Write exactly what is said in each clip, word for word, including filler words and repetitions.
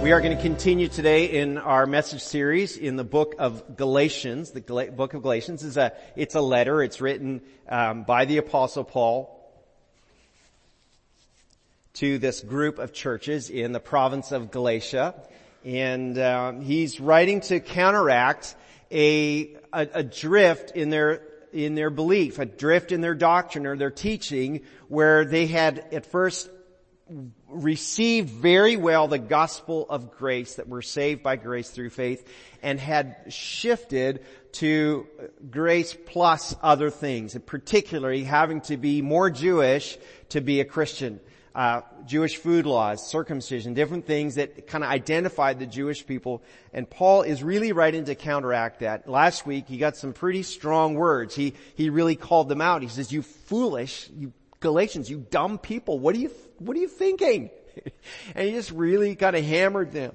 We are going to continue today in our message series in the book of Galatians. The Gal- book of Galatians is a, it's a letter. It's written, um, by the Apostle Paul to this group of churches in the province of Galatia. And, um, he's writing to counteract a, a, a drift in their, in their belief, a drift in their doctrine or their teaching where they had at first received very well the gospel of grace, that we're saved by grace through faith, and had shifted to grace plus other things, and particularly having to be more Jewish to be a Christian. Uh, Jewish food laws, circumcision, different things that kind of identified the Jewish people. And Paul is really writing to counteract that. Last week, he got some pretty strong words. He, he really called them out. He says, you foolish, you Galatians, you dumb people, what are you, what are you thinking? And he just really kind of hammered them.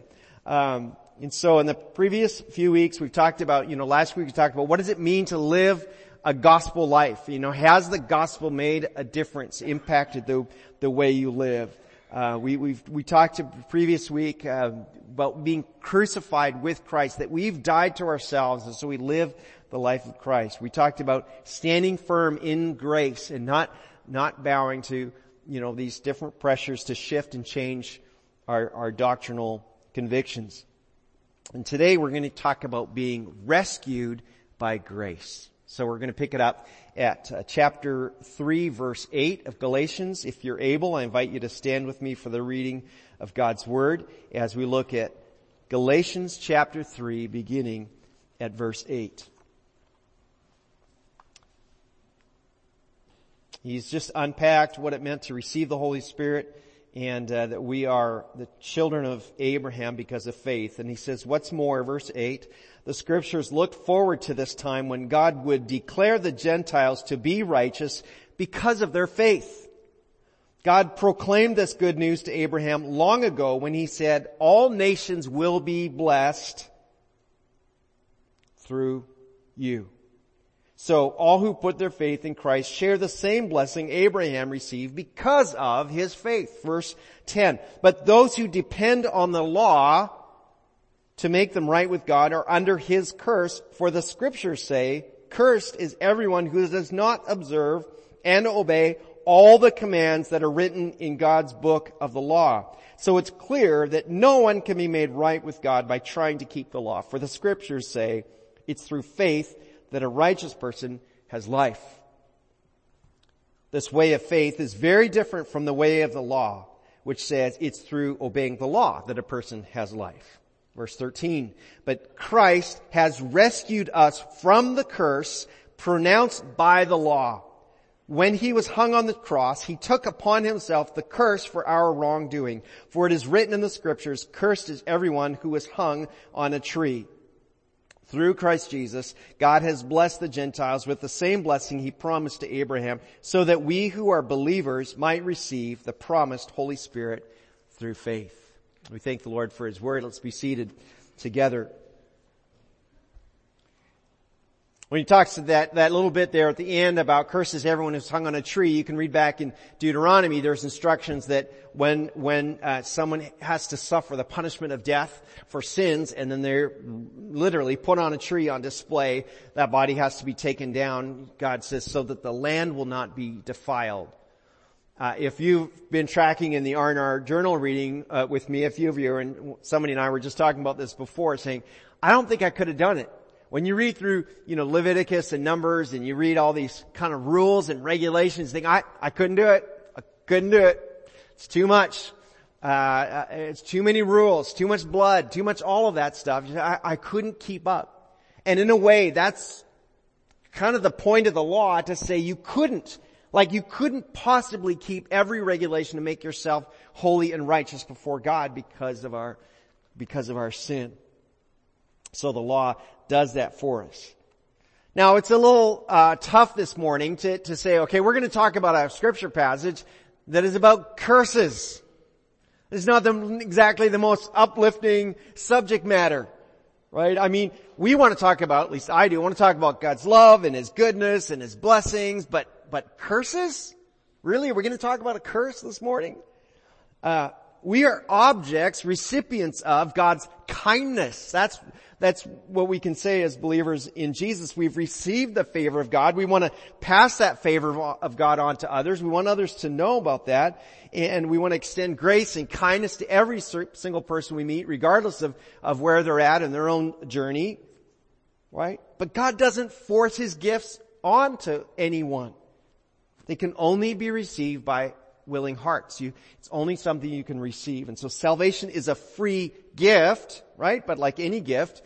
Um, and so in the previous few weeks, we've talked about, you know, last week we talked about what does it mean to live a gospel life? You know, has the gospel made a difference, impacted the, the way you live? Uh, we, we've, we talked to previous week, uh, about being crucified with Christ, that we've died to ourselves and so we live the life of Christ. We talked about standing firm in grace and not Not bowing to, you know, these different pressures to shift and change our, our doctrinal convictions. And today we're going to talk about being rescued by grace. So we're going to pick it up at uh, chapter three, verse eight of Galatians. If you're able, I invite you to stand with me for the reading of God's Word as we look at Galatians chapter three, beginning at verse eight. He's just unpacked what it meant to receive the Holy Spirit and uh, that we are the children of Abraham because of faith. And he says, what's more, verse eight, the scriptures looked forward to this time when God would declare the Gentiles to be righteous because of their faith. God proclaimed this good news to Abraham long ago when he said, all nations will be blessed through you. So all who put their faith in Christ share the same blessing Abraham received because of his faith. Verse ten. But those who depend on the law to make them right with God are under his curse, for the scriptures say, cursed is everyone who does not observe and obey all the commands that are written in God's book of the law. So it's clear that no one can be made right with God by trying to keep the law, for the scriptures say it's through faith that a righteous person has life. This way of faith is very different from the way of the law, which says it's through obeying the law that a person has life. Verse thirteen, but Christ has rescued us from the curse pronounced by the law. When he was hung on the cross, he took upon himself the curse for our wrongdoing. For it is written in the scriptures, cursed is everyone who is hung on a tree. Through Christ Jesus, God has blessed the Gentiles with the same blessing he promised to Abraham, so that we who are believers might receive the promised Holy Spirit through faith. We thank the Lord for his word. Let's be seated together. When he talks to that, that little bit there at the end about curses everyone who's hung on a tree, you can read back in Deuteronomy, there's instructions that when, when, uh, someone has to suffer the punishment of death for sins and then they're literally put on a tree on display, that body has to be taken down, God says, so that the land will not be defiled. Uh, if you've been tracking in the R and R journal reading, uh, with me, a few of you, and somebody and I were just talking about this before, saying, I don't think I could have done it. When you read through, you know, Leviticus and Numbers and you read all these kind of rules and regulations, you think, I, I couldn't do it. I couldn't do it. It's too much. Uh, it's too many rules, too much blood, too much all of that stuff. I, I couldn't keep up. And in a way, that's kind of the point of the law, to say you couldn't. Like you couldn't possibly keep every regulation to make yourself holy and righteous before God because of our, because of our sin. So the law does that for us. Now, it's a little uh tough this morning to, to say, okay, we're going to talk about a scripture passage that is about curses. It's not the, exactly the most uplifting subject matter, right? I mean, we want to talk about, at least I do, I want to talk about God's love and His goodness and His blessings, but but curses? Really? We're going to talk about a curse this morning? Uh We are objects, recipients of God's kindness. That's, that's what we can say as believers in Jesus. We've received the favor of God. We want to pass that favor of God on to others. We want others to know about that. And we want to extend grace and kindness to every single person we meet, regardless of, of where they're at in their own journey. Right? But God doesn't force His gifts onto anyone. They can only be received by willing hearts. You, it's only something you can receive. And so salvation is a free gift, right? But like any gift,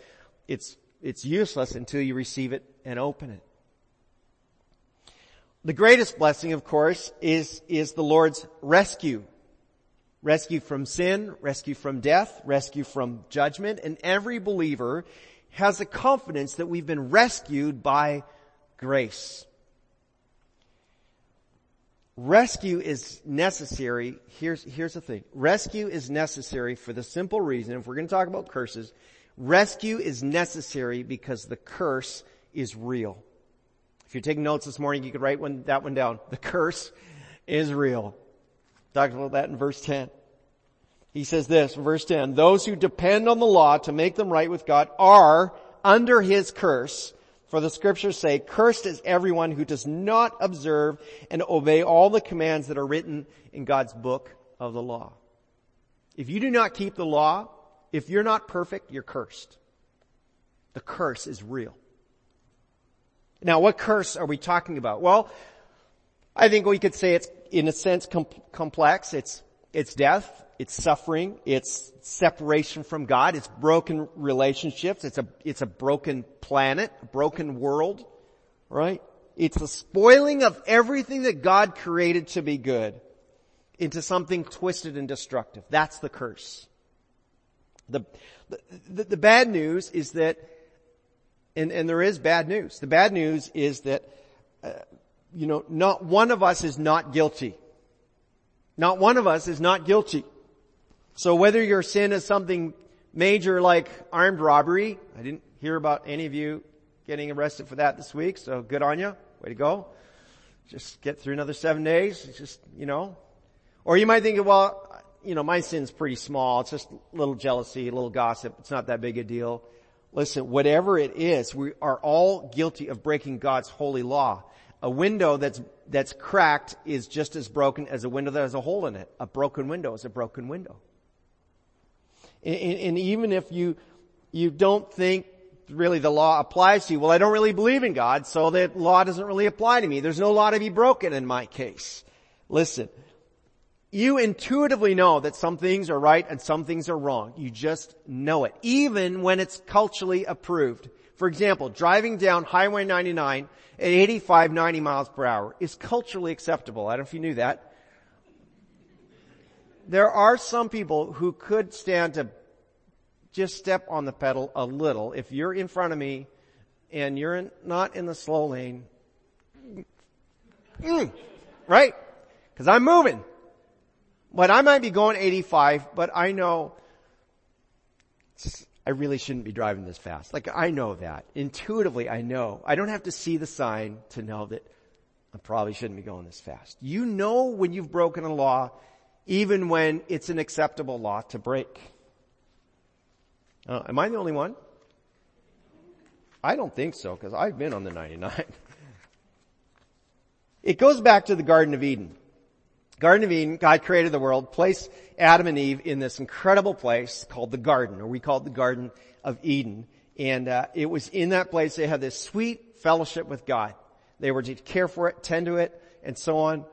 it's, it's useless until you receive it and open it. The greatest blessing, of course, is, is the Lord's rescue. Rescue from sin, rescue from death, rescue from judgment. And every believer has the confidence that we've been rescued by grace. Rescue is necessary. Here's, here's the thing. Rescue is necessary for the simple reason, if we're going to talk about curses, rescue is necessary because the curse is real. If you're taking notes this morning, you could write one, that one down. The curse is real. Talked about that in verse ten. He says this, verse ten, those who depend on the law to make them right with God are under His curse. For the scriptures say, cursed is everyone who does not observe and obey all the commands that are written in God's book of the law. If you do not keep the law, if you're not perfect, you're cursed. The curse is real. Now, what curse are we talking about? Well, I think we could say it's, in a sense, com- complex. It's, it's death. It's suffering. It's separation from God. It's broken relationships. It's a, it's a broken planet, a broken world, right? It's the spoiling of everything that God created to be good into something twisted and destructive. That's the curse. The, the, the bad news is that, and, and there is bad news. The bad news is that, uh, you know, not one of us is not guilty. Not one of us is not guilty. So whether your sin is something major like armed robbery, I didn't hear about any of you getting arrested for that this week, so good on you. Way to go. Just get through another seven days. It's just, you know. Or you might think, well, you know, my sin's pretty small. It's just a little jealousy, a little gossip. It's not that big a deal. Listen, whatever it is, we are all guilty of breaking God's holy law. A window that's that's cracked is just as broken as a window that has a hole in it. A broken window is a broken window. And, and, and even if you you don't think really the law applies to you, well, I don't really believe in God, so the law doesn't really apply to me. There's no law to be broken in my case. Listen, you intuitively know that some things are right and some things are wrong. You just know it, even when it's culturally approved. For example, driving down Highway ninety-nine at eighty-five, ninety miles per hour is culturally acceptable. I don't know if you knew that. There are some people who could stand to just step on the pedal a little. If you're in front of me and you're in, not in the slow lane, mm, right? Because I'm moving. But I might be going eighty-five, but I know I really shouldn't be driving this fast. Like, I know that. Intuitively, I know. I don't have to see the sign to know that I probably shouldn't be going this fast. You know when you've broken a law, even when it's an acceptable law to break. Uh, am I the only one? I don't think so, because I've been on the ninety-nine. It goes back to the Garden of Eden. Garden of Eden, God created the world, placed Adam and Eve in this incredible place called the Garden, or we call it the Garden of Eden. And uh, it was in that place they had this sweet fellowship with God. They were to care for it, tend to it, and so on.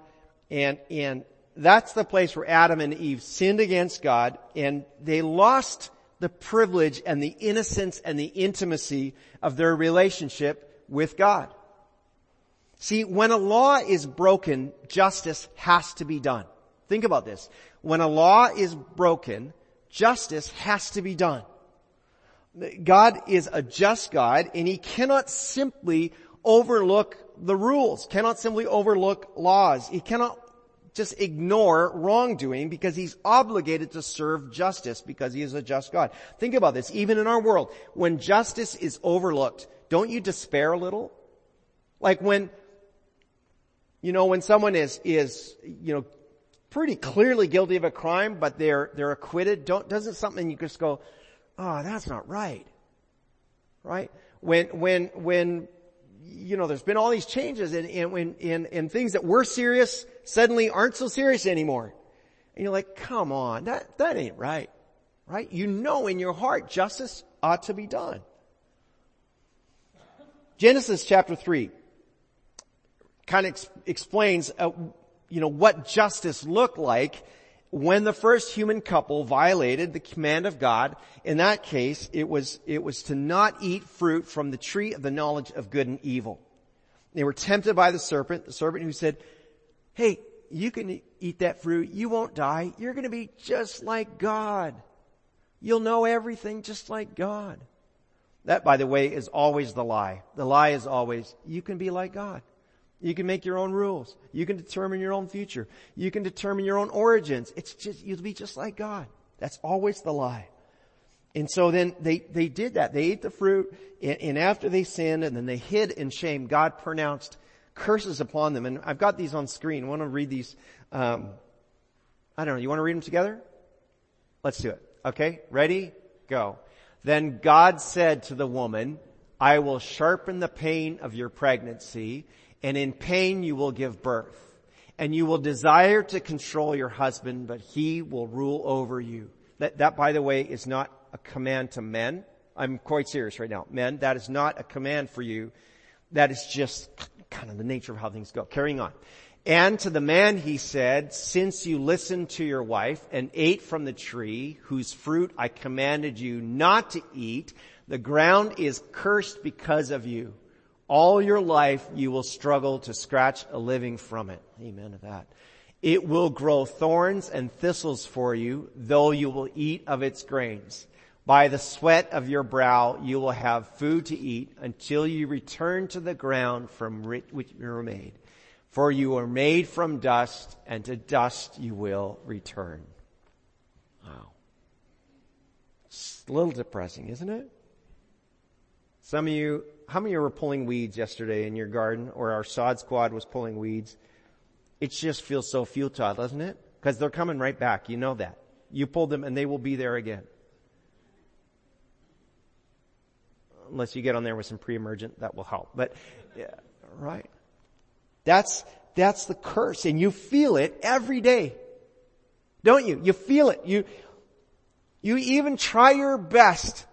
And and that's the place where Adam and Eve sinned against God, and they lost the privilege and the innocence and the intimacy of their relationship with God. See, when a law is broken, justice has to be done. Think about this. When a law is broken, justice has to be done. God is a just God, and He cannot simply overlook the rules, cannot simply overlook laws. He cannot just ignore wrongdoing because He's obligated to serve justice because He is a just God. Think about this. Even in our world, when justice is overlooked, don't you despair a little? Like when, you know, when someone is, is, you know, pretty clearly guilty of a crime, but they're, they're acquitted, don't, doesn't something you just go, oh, that's not right. Right? When, when, when, you know, there's been all these changes and, and, and, and things that were serious suddenly aren't so serious anymore. And you're like, come on, that, that ain't right. Right? You know in your heart justice ought to be done. Genesis chapter three kind of ex- explains, uh, you know, what justice looked like when the first human couple violated the command of God. In that case, it was, it was to not eat fruit from the tree of the knowledge of good and evil. They were tempted by the serpent, the serpent who said, hey, you can eat that fruit. You won't die. You're going to be just like God. You'll know everything just like God. That, by the way, is always the lie. The lie is always, you can be like God. You can make your own rules. You can determine your own future. You can determine your own origins. It's just, you'll be just like God. That's always the lie. And so then they, they did that. They ate the fruit, and, and after they sinned and then they hid in shame, God pronounced curses upon them. And I've got these on screen. I want to read these. Um, I don't know. You want to read them together? Let's do it. Okay. Ready? Go. Then God said to the woman, I will sharpen the pain of your pregnancy, and in pain you will give birth, and you will desire to control your husband, but he will rule over you. That, that, by the way, is not a command to men. I'm quite serious right now. Men, that is not a command for you. That is just kind of the nature of how things go. Carrying on. And to the man he said, since you listened to your wife and ate from the tree whose fruit I commanded you not to eat, the ground is cursed because of you. All your life you will struggle to scratch a living from it. Amen to that. It will grow thorns and thistles for you, though you will eat of its grains. By the sweat of your brow you will have food to eat until you return to the ground from which you were made. For you are made from dust, and to dust you will return. Wow. It's a little depressing, isn't it? Some of you... How many of you were pulling weeds yesterday in your garden, or our sod squad was pulling weeds? It just feels so futile, doesn't it? Because they're coming right back. You know that. You pulled them and they will be there again. Unless you get on there with some pre-emergent, that will help. But, yeah, right. That's, that's the curse, and you feel it every day. Don't you? You feel it. You, you even try your best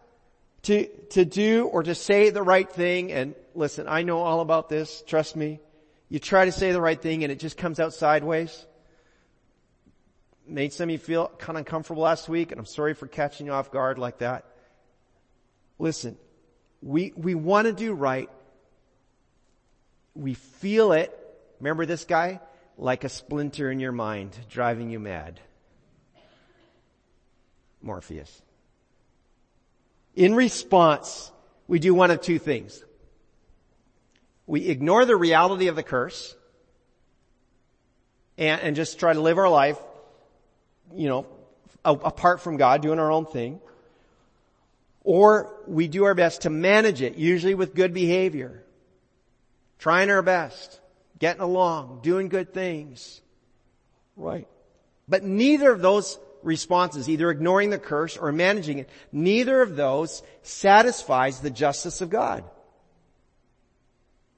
To, to do or to say the right thing, and listen, I know all about this, trust me. You try to say the right thing and it just comes out sideways. Made some of you feel kind of uncomfortable last week, and I'm sorry for catching you off guard like that. Listen, we, we want to do right. We feel it, remember this guy? Like a splinter in your mind, driving you mad. Morpheus. In response, we do one of two things. We ignore the reality of the curse and, and just try to live our life, you know, a, apart from God, doing our own thing. Or we do our best to manage it, usually with good behavior, trying our best, getting along, doing good things. Right. But neither of those responses, either ignoring the curse or managing it, neither of those satisfies the justice of God.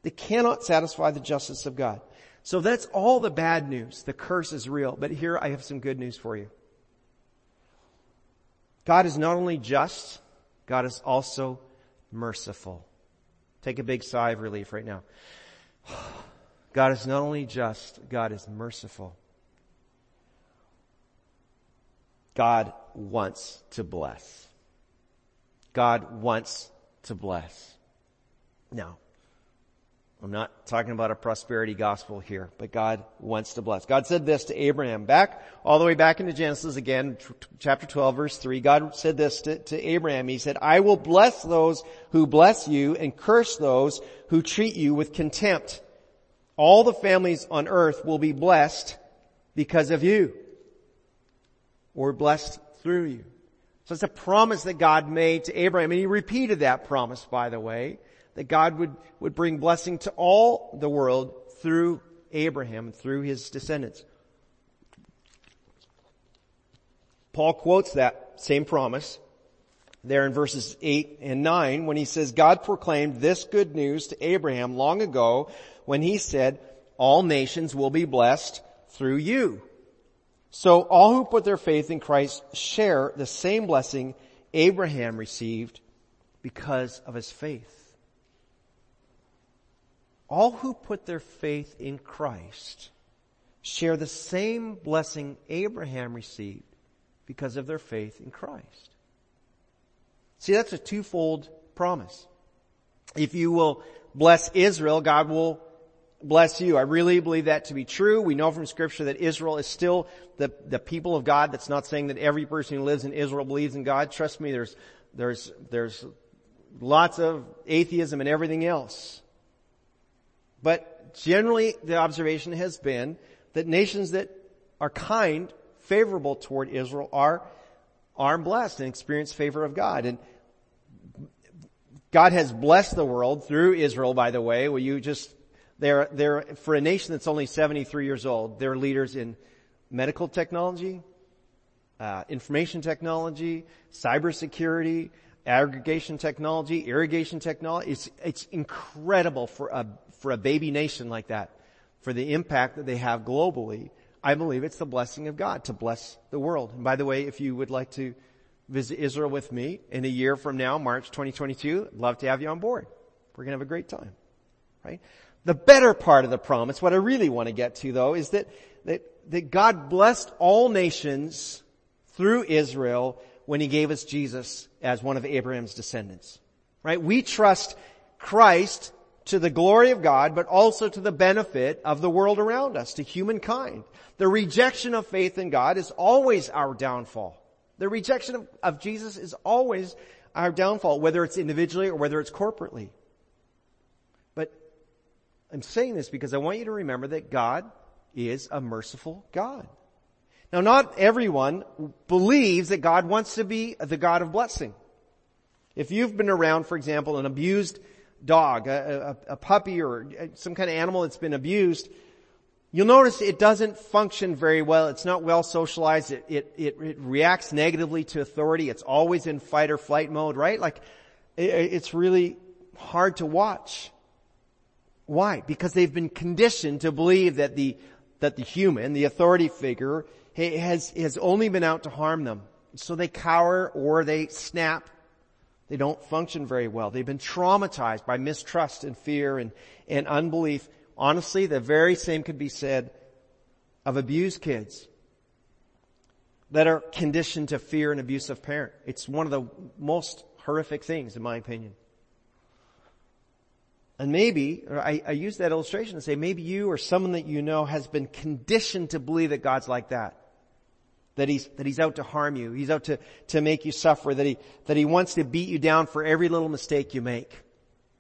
They cannot satisfy the justice of God. So that's all the bad news. The curse is real. But here I have some good news for you. God is not only just, God is also merciful. Take a big sigh of relief right now. God is not only just, God is merciful. God wants to bless. God wants to bless. Now, I'm not talking about a prosperity gospel here, but God wants to bless. God said this to Abraham back, all the way back into Genesis again, chapter twelve, verse three. God said this to, to Abraham. He said, I will bless those who bless you and curse those who treat you with contempt. All the families on earth will be blessed because of you, or blessed through you. So it's a promise that God made to Abraham, and he repeated that promise, by the way, that God would, would bring blessing to all the world through Abraham, through his descendants. Paul quotes that same promise there in verses eight and nine when he says, God proclaimed this good news to Abraham long ago when he said, all nations will be blessed through you. So all who put their faith in Christ share the same blessing Abraham received because of his faith. All who put their faith in Christ share the same blessing Abraham received because of their faith in Christ. See, that's a twofold promise. If you will bless Israel, God will bless you. I really believe that to be true. We know from Scripture that Israel is still the, the people of God. That's not saying that every person who lives in Israel believes in God. Trust me, there's, there's, there's lots of atheism and everything else. But generally, the observation has been that nations that are kind, favorable toward Israel, are, are blessed and experience favor of God. And God has blessed the world through Israel, by the way. Well, you just, they're, they're, for a nation that's only seventy-three years old, they're leaders in medical technology, uh, information technology, cybersecurity, aggregation technology, irrigation technology. It's, it's incredible for a, for a baby nation like that, for the impact that they have globally. I believe it's the blessing of God to bless the world. And by the way, if you would like to visit Israel with me in a year from now, March twenty twenty-two, I'd love to have you on board. We're going to have a great time, right? The better part of the promise, what I really want to get to though, is that, that, that God blessed all nations through Israel when he gave us Jesus as one of Abraham's descendants, right? We trust Christ to the glory of God, but also to the benefit of the world around us, to humankind. The rejection of faith in God is always our downfall. The rejection of, of Jesus is always our downfall, whether it's individually or whether it's corporately. But I'm saying this because I want you to remember that God is a merciful God. Now, not everyone believes that God wants to be the God of blessing. If you've been around, for example, an abused dog, a, a, a puppy or some kind of animal that's been abused, you'll notice it doesn't function very well. It's not well socialized. It, it, it, it reacts negatively to authority. It's always in fight or flight mode, right? Like, it, it's really hard to watch. Why? Because they've been conditioned to believe that the, that the human, the authority figure, It has, it has only been out to harm them. So they cower or they snap. They don't function very well. They've been traumatized by mistrust and fear and, and unbelief. Honestly, the very same could be said of abused kids that are conditioned to fear an abusive parent. It's one of the most horrific things, in my opinion. And maybe, or I, I use that illustration to say maybe you or someone that you know has been conditioned to believe that God's like that. That he's, that he's out to harm you. He's out to, to make you suffer. That he, that he wants to beat you down for every little mistake you make.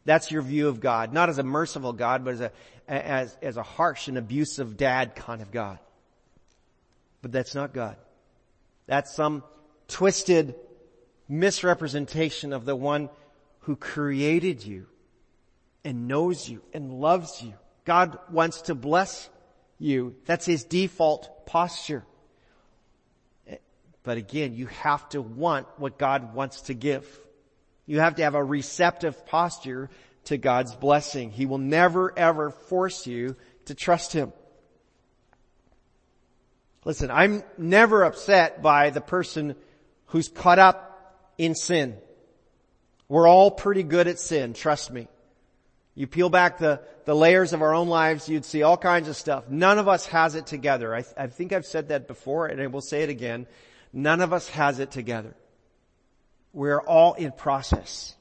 That's your view of God. Not as a merciful God, but as a, as, as a harsh and abusive dad kind of God. But that's not God. That's some twisted misrepresentation of the one who created you and knows you and loves you. God wants to bless you. That's his default posture. But again, you have to want what God wants to give. You have to have a receptive posture to God's blessing. He will never, ever force you to trust him. Listen, I'm never upset by the person who's caught up in sin. We're all pretty good at sin, trust me. You peel back the, the layers of our own lives, you'd see all kinds of stuff. None of us has it together. I, th- I think I've said that before, and I will say it again. None of us has it together. We're all in process.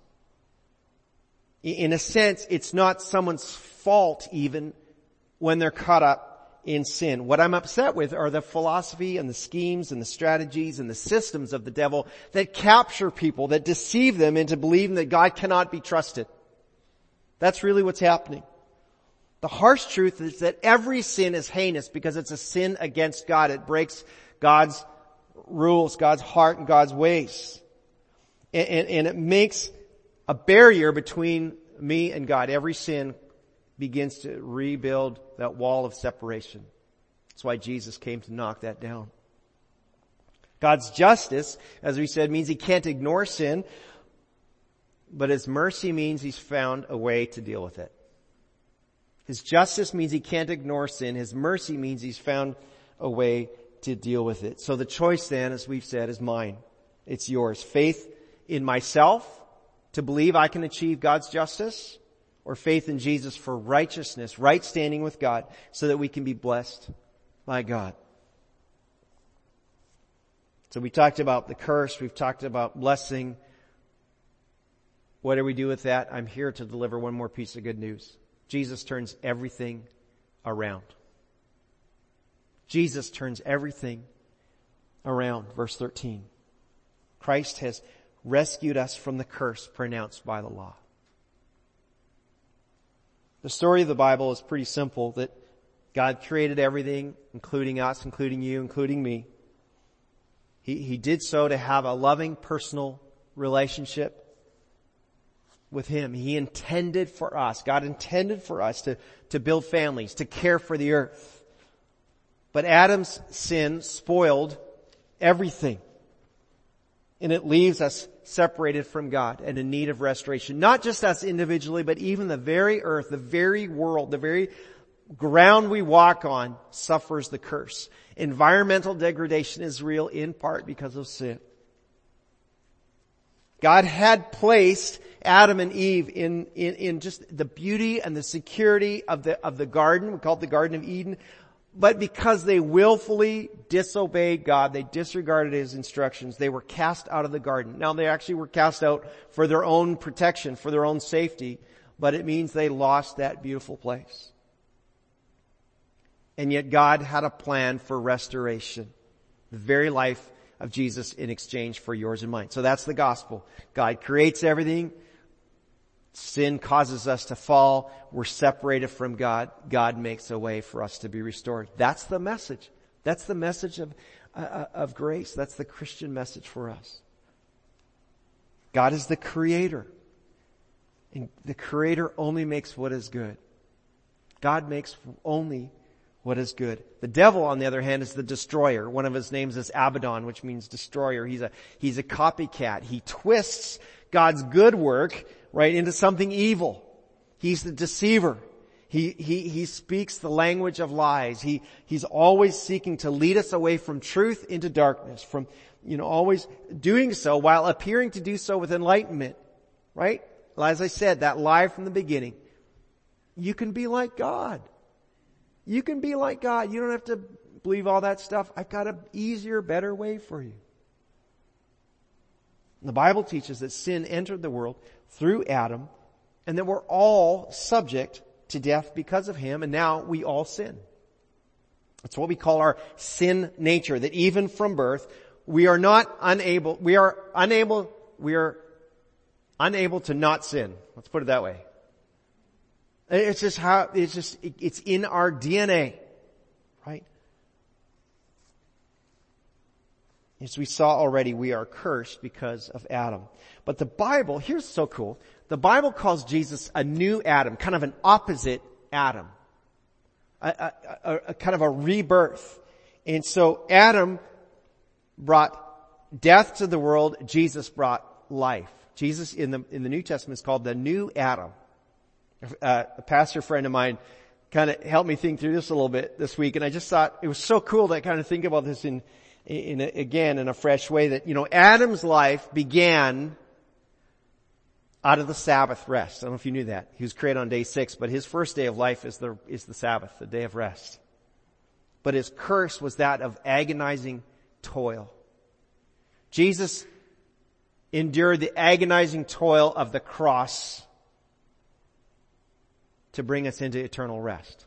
In a sense, it's not someone's fault even when they're caught up in sin. What I'm upset with are the philosophy and the schemes and the strategies and the systems of the devil that capture people, that deceive them into believing that God cannot be trusted. That's really what's happening. The harsh truth is that every sin is heinous because it's a sin against God. It breaks God's rules, God's heart, and God's ways. And, and, and it makes a barrier between me and God. Every sin begins to rebuild that wall of separation. That's why Jesus came to knock that down. God's justice, as we said, means he can't ignore sin, but his mercy means he's found a way to deal with it. His justice means he can't ignore sin. His mercy means he's found a way to deal with it. So the choice then, as we've said, is mine. It's yours. Faith in myself to believe I can achieve God's justice, or faith in Jesus for righteousness, right standing with God, so that we can be blessed by God. So we talked about the curse. We've talked about blessing. What do we do with that? I'm here to deliver one more piece of good news. Jesus turns everything around. Jesus turns everything around. Verse thirteen. Christ has rescued us from the curse pronounced by the law. The story of the Bible is pretty simple, that God created everything, including us, including you, including me. He, he did so to have a loving, personal relationship with him. He intended for us, God intended for us to, to build families, to care for the earth. But Adam's sin spoiled everything. And it leaves us separated from God and in need of restoration. Not just us individually, but even the very earth, the very world, the very ground we walk on suffers the curse. Environmental degradation is real in part because of sin. God had placed Adam and Eve in, in, in just the beauty and the security of the, of the garden. We call it the Garden of Eden. But because they willfully disobeyed God, they disregarded his instructions, they were cast out of the garden. Now they actually were cast out for their own protection, for their own safety, but it means they lost that beautiful place. And yet God had a plan for restoration. The very life of Jesus in exchange for yours and mine. So that's the gospel. God creates everything. Sin causes us to fall. We're separated from God. God makes a way for us to be restored. That's the message. That's the message of, uh, of grace. That's the Christian message for us. God is the creator. And the creator only makes what is good. God makes only what is good. The devil, on the other hand, is the destroyer. One of his names is Abaddon, which means destroyer. He's a, he's a copycat. He twists God's good work, right, into something evil. He's the deceiver. He, he, he speaks the language of lies. He, he's always seeking to lead us away from truth into darkness, from, you know, always doing so while appearing to do so with enlightenment, right? As I said, that lie from the beginning. You can be like God. You can be like God. You don't have to believe all that stuff. I've got an easier, better way for you. The Bible teaches that sin entered the world through Adam and that we're all subject to death because of him, and now we all sin. That's what we call our sin nature, that even from birth, we are not unable, we are unable, we are unable to not sin. Let's put it that way. It's just how, it's just, it's in our D N A, right? As we saw already, we are cursed because of Adam. But the Bible, here's so cool, the Bible calls Jesus a new Adam, kind of an opposite Adam, a, a, a, a kind of a rebirth. And so Adam brought death to the world, Jesus brought life. Jesus in the, in the New Testament is called the new Adam. Uh, a pastor friend of mine kind of helped me think through this a little bit this week, and I just thought it was so cool to kind of think about this in, in, in a, again, in a fresh way, that, you know, Adam's life began out of the Sabbath rest. I don't know if you knew that. He was created on day six, but his first day of life is the, is the Sabbath, the day of rest. But his curse was that of agonizing toil. Jesus endured the agonizing toil of the cross to bring us into eternal rest.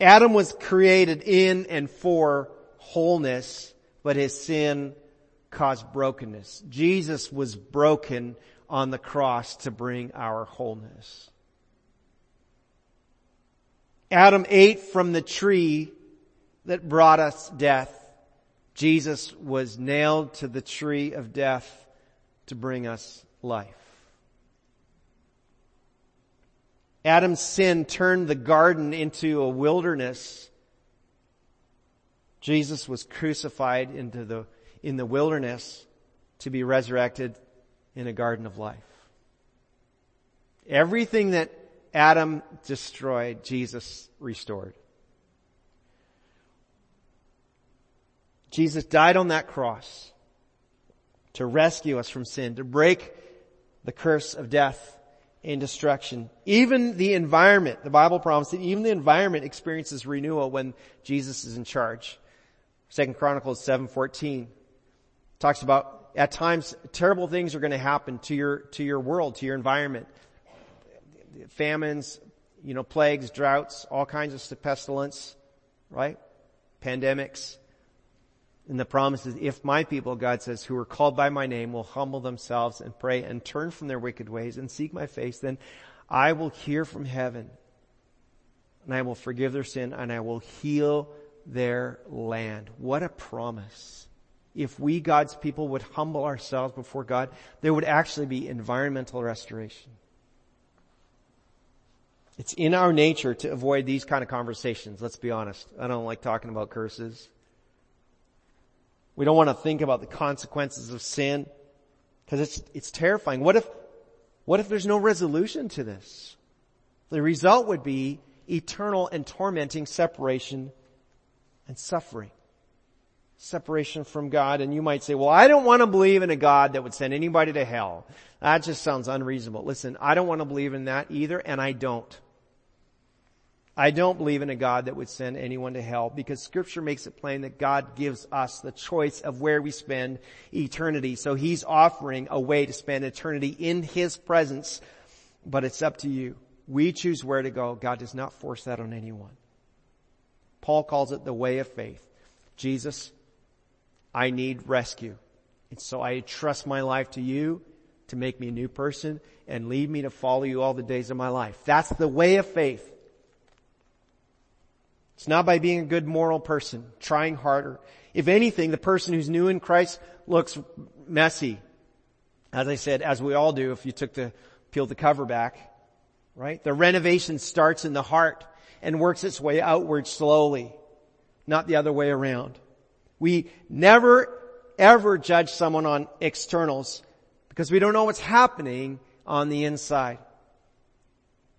Adam was created in and for wholeness, but his sin caused brokenness. Jesus was broken on the cross to bring our wholeness. Adam ate from the tree that brought us death. Jesus was nailed to the tree of death to bring us life. Adam's sin turned the garden into a wilderness. Jesus was crucified into the, in the wilderness to be resurrected in a garden of life. Everything that Adam destroyed, Jesus restored. Jesus died on that cross to rescue us from sin, to break the curse of death and destruction. Even the environment, the Bible promised that even the environment experiences renewal when Jesus is in charge. Second Chronicles seven fourteen talks about at times terrible things are going to happen to your, to your world, to your environment. Famines, you know, plagues, droughts, all kinds of stuff, pestilence, right? Pandemics. And the promise is, if my people, God says, who are called by my name will humble themselves and pray and turn from their wicked ways and seek my face, then I will hear from heaven and I will forgive their sin and I will heal their land. What a promise. If we, God's people, would humble ourselves before God, there would actually be environmental restoration. It's in our nature to avoid these kind of conversations. Let's be honest. I don't like talking about curses. We don't want to think about the consequences of sin because it's, it's terrifying. What if, what if there's no resolution to this? The result would be eternal and tormenting separation and suffering. Separation from God. And you might say, well, I don't want to believe in a God that would send anybody to hell. That just sounds unreasonable. Listen, I don't want to believe in that either, and I don't. I don't believe in a God that would send anyone to hell because Scripture makes it plain that God gives us the choice of where we spend eternity. So He's offering a way to spend eternity in His presence, but it's up to you. We choose where to go. God does not force that on anyone. Paul calls it the way of faith. Jesus, I need rescue. And so I trust my life to you to make me a new person and lead me to follow you all the days of my life. That's the way of faith. It's not by being a good moral person, trying harder. If anything, the person who's new in Christ looks messy. As I said, as we all do if you took the, peeled the cover back, right? The renovation starts in the heart and works its way outward slowly, not the other way around. We never, ever judge someone on externals because we don't know what's happening on the inside.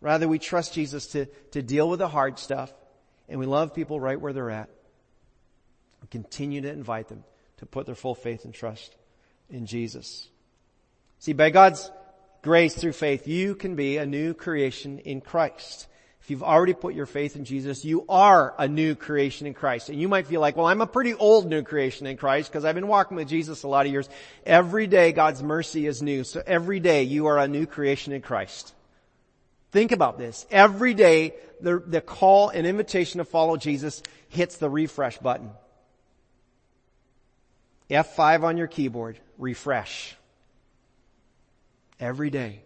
Rather, we trust Jesus to, to deal with the hard stuff. And we love people right where they're at. We continue to invite them to put their full faith and trust in Jesus. See, by God's grace through faith, you can be a new creation in Christ. If you've already put your faith in Jesus, you are a new creation in Christ. And you might feel like, well, I'm a pretty old new creation in Christ because I've been walking with Jesus a lot of years. Every day God's mercy is new. So every day you are a new creation in Christ. Think about this. Every day, the, the call and invitation to follow Jesus hits the refresh button. F five on your keyboard. Refresh. Every day.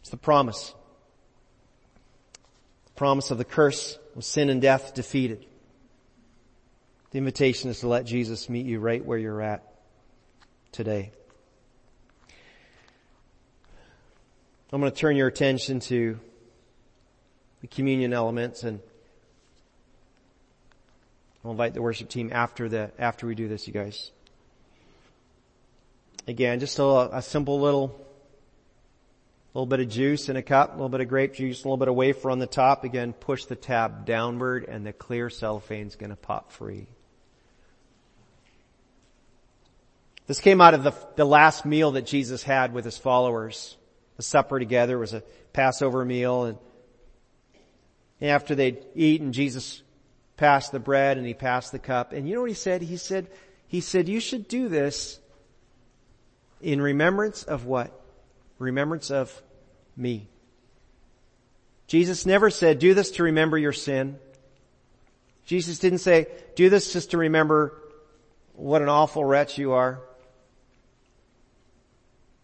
It's the promise. The promise of the curse of sin and death defeated. The invitation is to let Jesus meet you right where you're at today. I'm going to turn your attention to the communion elements, and I'll invite the worship team after the after we do this, you guys. Again, just a, a simple little little bit of juice in a cup, a little bit of grape juice, a little bit of wafer on the top. Again, push the tab downward, and the clear cellophane's going to pop free. This came out of the, the last meal that Jesus had with his followers. The supper together was a Passover meal. And after they'd eaten, Jesus passed the bread and he passed the cup. And you know what he said? He said, He said, you should do this in remembrance of what? Remembrance of me. Jesus never said, do this to remember your sin. Jesus didn't say, do this just to remember what an awful wretch you are.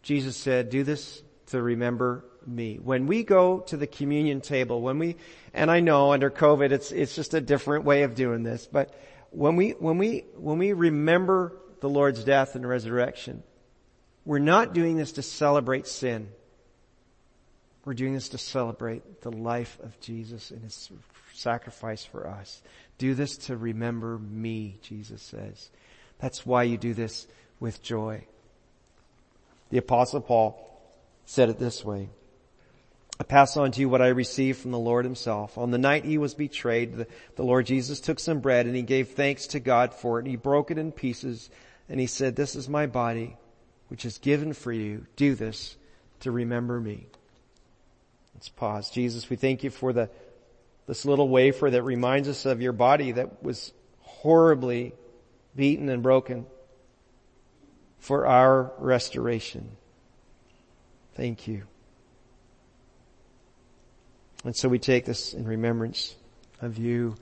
Jesus said, do this to remember me. When we go to the communion table, when we, and I know under COVID it's, it's just a different way of doing this, but when we, when we, when we remember the Lord's death and resurrection, we're not doing this to celebrate sin. We're doing this to celebrate the life of Jesus and His sacrifice for us. Do this to remember me, Jesus says. That's why you do this with joy. The Apostle Paul said it this way. I pass on to you what I received from the Lord Himself. On the night He was betrayed, the, the Lord Jesus took some bread and He gave thanks to God for it. And He broke it in pieces and He said, this is my body, which is given for you. Do this to remember me. Let's pause. Jesus, we thank you for the, this little wafer that reminds us of your body that was horribly beaten and broken for our restoration. Thank you. And so we take this in remembrance of you.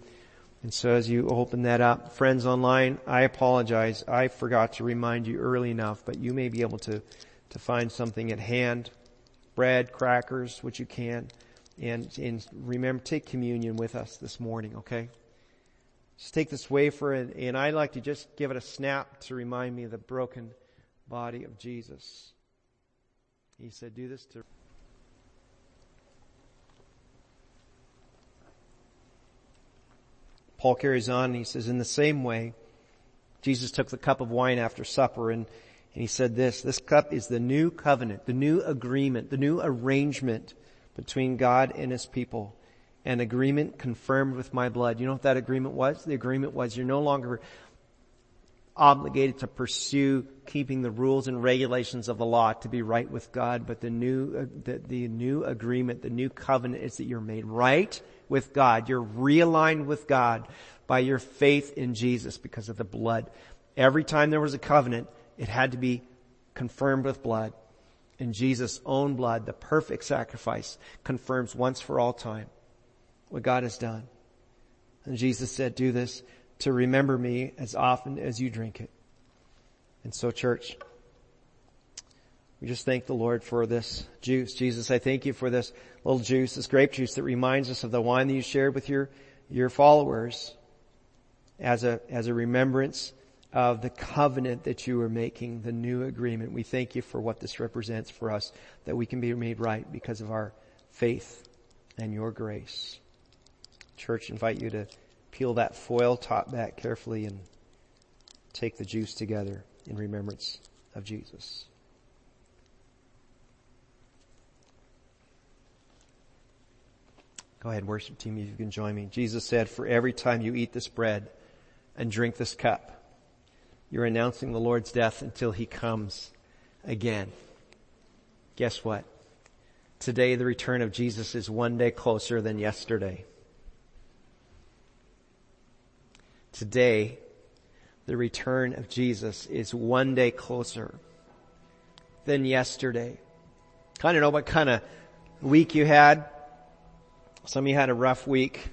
And so as you open that up, friends online, I apologize. I forgot to remind you early enough, but you may be able to, to find something at hand, bread, crackers, what you can. And, and remember, take communion with us this morning, okay? Just take this wafer, and, and I like to just give it a snap to remind me of the broken body of Jesus. He said, do this to... Paul carries on and he says, in the same way, Jesus took the cup of wine after supper and, and he said this, this cup is the new covenant, the new agreement, the new arrangement between God and His people, an agreement confirmed with my blood. You know what that agreement was? The agreement was you're no longer obligated to pursue keeping the rules and regulations of the law to be right with God, but the new, the, the new agreement, the new covenant is that you're made right with God. You're realigned with God by your faith in Jesus because of the blood. Every time there was a covenant, it had to be confirmed with blood. And Jesus' own blood, the perfect sacrifice, confirms once for all time what God has done. And Jesus said, do this to remember me as often as you drink it. And so, church, we just thank the Lord for this juice. Jesus, I thank you for this little juice, this grape juice that reminds us of the wine that you shared with your, your followers as a, as a remembrance of the covenant that you were making, the new agreement. We thank you for what this represents for us, that we can be made right because of our faith and your grace. Church, invite you to peel that foil top back carefully and take the juice together in remembrance of Jesus. Go ahead, worship team, if you can join me. Jesus said, for every time you eat this bread and drink this cup, you're announcing the Lord's death until He comes again. Guess what? Today, the return of Jesus is one day closer than yesterday. Today, the return of Jesus is one day closer than yesterday. I don't know what kind of week you had. Some of you had a rough week.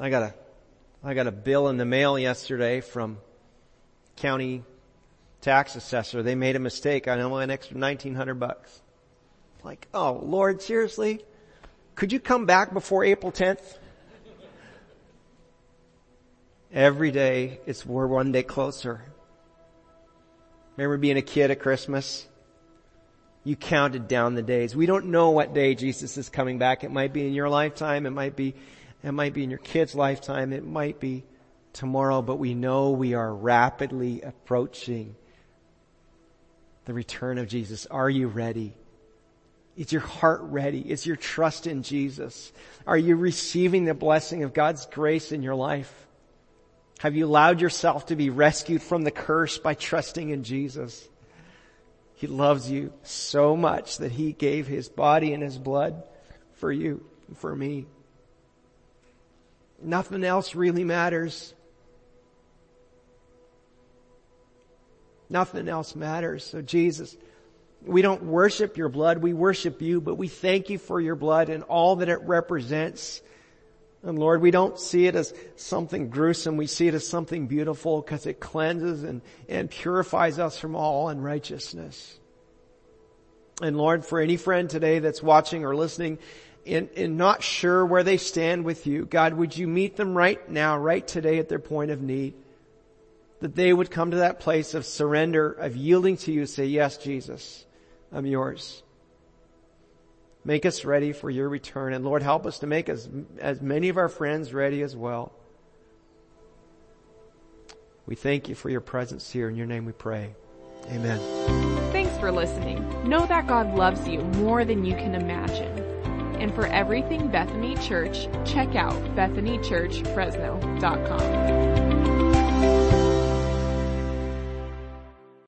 I got a, I got a bill in the mail yesterday from county tax assessor. They made a mistake. I owe an extra nineteen hundred bucks. Like, oh Lord, seriously? Could you come back before April tenth? Every day, it's, we're one day closer. Remember being a kid at Christmas? You counted down the days. We don't know what day Jesus is coming back. It might be in your lifetime. It might be, it might be in your kid's lifetime. It might be tomorrow, but we know we are rapidly approaching the return of Jesus. Are you ready? Is your heart ready? Is your trust in Jesus? Are you receiving the blessing of God's grace in your life? Have you allowed yourself to be rescued from the curse by trusting in Jesus? He loves you so much that He gave His body and His blood for you, for me. Nothing else really matters. Nothing else matters. So Jesus, we don't worship your blood. We worship you, but we thank you for your blood and all that it represents. And Lord, we don't see it as something gruesome. We see it as something beautiful because it cleanses and, and purifies us from all unrighteousness. And Lord, for any friend today that's watching or listening and, and not sure where they stand with you, God, would you meet them right now, right today at their point of need, that they would come to that place of surrender, of yielding to you, say, yes, Jesus, I'm yours. Make us ready for your return. And Lord, help us to make as, as many of our friends ready as well. We thank you for your presence here. In your name we pray. Amen. Thanks for listening. Know that God loves you more than you can imagine. And for everything Bethany Church, check out Bethany Church Fresno dot com.